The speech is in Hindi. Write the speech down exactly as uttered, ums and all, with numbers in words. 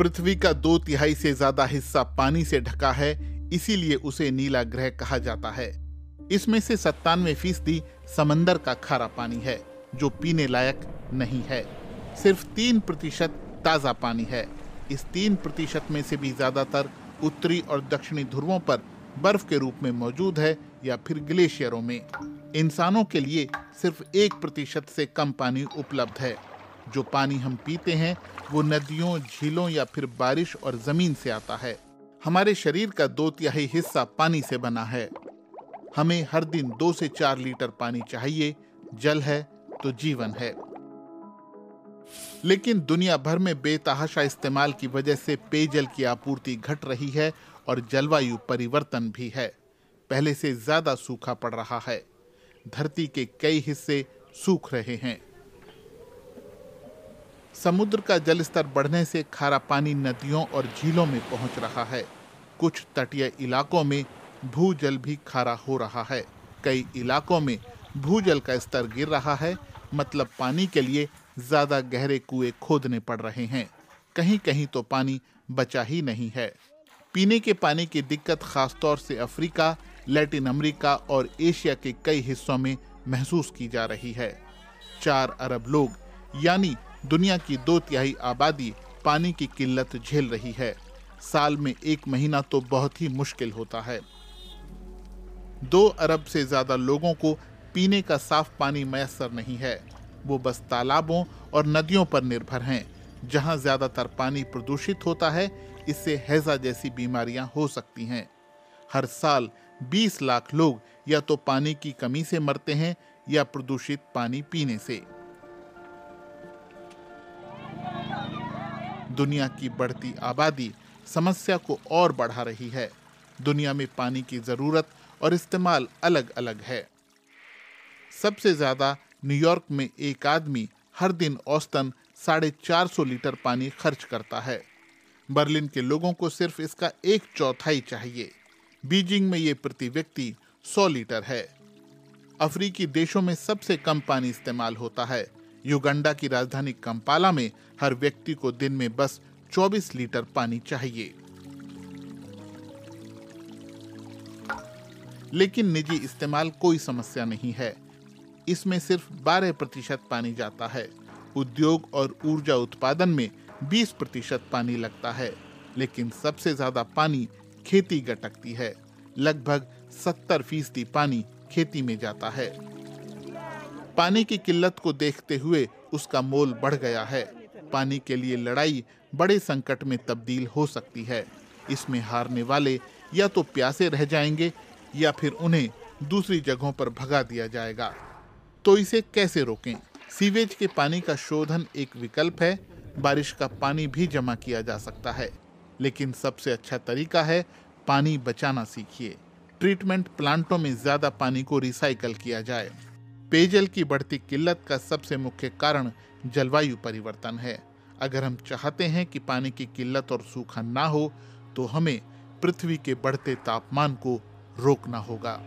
पृथ्वी का दो तिहाई से ज्यादा हिस्सा पानी से ढका है, इसीलिए उसे नीला ग्रह कहा जाता है। इसमें से सत्तानवे फीसदी समंदर का खारा पानी है जो पीने लायक नहीं है। सिर्फ तीन प्रतिशत ताज़ा पानी है। इस तीन प्रतिशत में से भी ज्यादातर उत्तरी और दक्षिणी ध्रुवों पर बर्फ के रूप में मौजूद है या फिर ग्लेशियरों में। इंसानों के लिए सिर्फ एक प्रतिशत से कम पानी उपलब्ध है। जो पानी हम पीते हैं वो नदियों, झीलों या फिर बारिश और जमीन से आता है। हमारे शरीर का दो तिहाई हिस्सा पानी से बना है। हमें हर दिन दो से चार लीटर पानी चाहिए। जल है तो जीवन है। लेकिन दुनिया भर में बेतहाशा इस्तेमाल की वजह से पेयजल की आपूर्ति घट रही है और जलवायु परिवर्तन भी है। पहले से ज्यादा सूखा पड़ रहा है। धरती के कई हिस्से सूख रहे हैं। समुद्र का जलस्तर बढ़ने से खारा पानी नदियों और झीलों में पहुंच रहा है। कुछ तटीय इलाकों में भूजल भी खारा हो रहा है। कई इलाकों में भूजल का स्तर गिर रहा है, मतलब पानी के लिए ज्यादा गहरे कुएं खोदने पड़ रहे हैं। कहीं कहीं तो पानी बचा ही नहीं है। पीने के पानी की दिक्कत खासतौर से अफ्रीका, लैटिन अमेरिका और एशिया के कई हिस्सों में महसूस की जा रही है। चार अरब लोग यानी दुनिया की दो तिहाई आबादी पानी की किल्लत झेल रही है। साल में एक महीना तो बहुत ही मुश्किल होता है। दो अरब से ज्यादा लोगों को पीने का साफ पानी मैसर नहीं है। वो बस तालाबों और नदियों पर निर्भर हैं, जहां ज्यादातर पानी प्रदूषित होता है। इससे हैजा जैसी बीमारियां हो सकती हैं। हर साल बीस लाख लोग या तो पानी की कमी से मरते हैं या प्रदूषित पानी पीने से। दुनिया की बढ़ती आबादी समस्या को और बढ़ा रही है। दुनिया में पानी की जरूरत और इस्तेमाल अलग अलग है। सबसे ज्यादा न्यूयॉर्क में एक आदमी हर दिन औसतन साढ़े चार सौ लीटर पानी खर्च करता है। बर्लिन के लोगों को सिर्फ इसका एक चौथाई चाहिए। बीजिंग में ये प्रति व्यक्ति सौ लीटर है। अफ्रीकी देशों में सबसे कम पानी इस्तेमाल होता है। युगांडा की राजधानी कंपाला में हर व्यक्ति को दिन में बस चौबीस लीटर पानी चाहिए। लेकिन निजी इस्तेमाल कोई समस्या नहीं है। इसमें सिर्फ बारह प्रतिशत पानी जाता है। उद्योग और ऊर्जा उत्पादन में बीस प्रतिशत पानी लगता है। लेकिन सबसे ज्यादा पानी खेती गटकती है। लगभग सत्तर फीसदी पानी खेती में जाता है। पानी की किल्लत को देखते हुए उसका मोल बढ़ गया है। पानी के लिए लड़ाई बड़े संकट में तब्दील हो सकती है। इसमें हारने वाले या तो प्यासे रह जाएंगे या फिर उन्हें दूसरी जगहों पर भगा दिया जाएगा। तो इसे कैसे रोकें? सीवेज के पानी का शोधन एक विकल्प है। बारिश का पानी भी जमा किया जा सकता है। लेकिन सबसे अच्छा तरीका है पानी बचाना सीखिए। ट्रीटमेंट प्लांटों में ज़्यादा पानी को रिसाइकल किया जाए। पेयजल की बढ़ती किल्लत का सबसे मुख्य कारण जलवायु परिवर्तन है। अगर हम चाहते हैं कि पानी की किल्लत और सूखा ना हो तो हमें पृथ्वी के बढ़ते तापमान को रोकना होगा।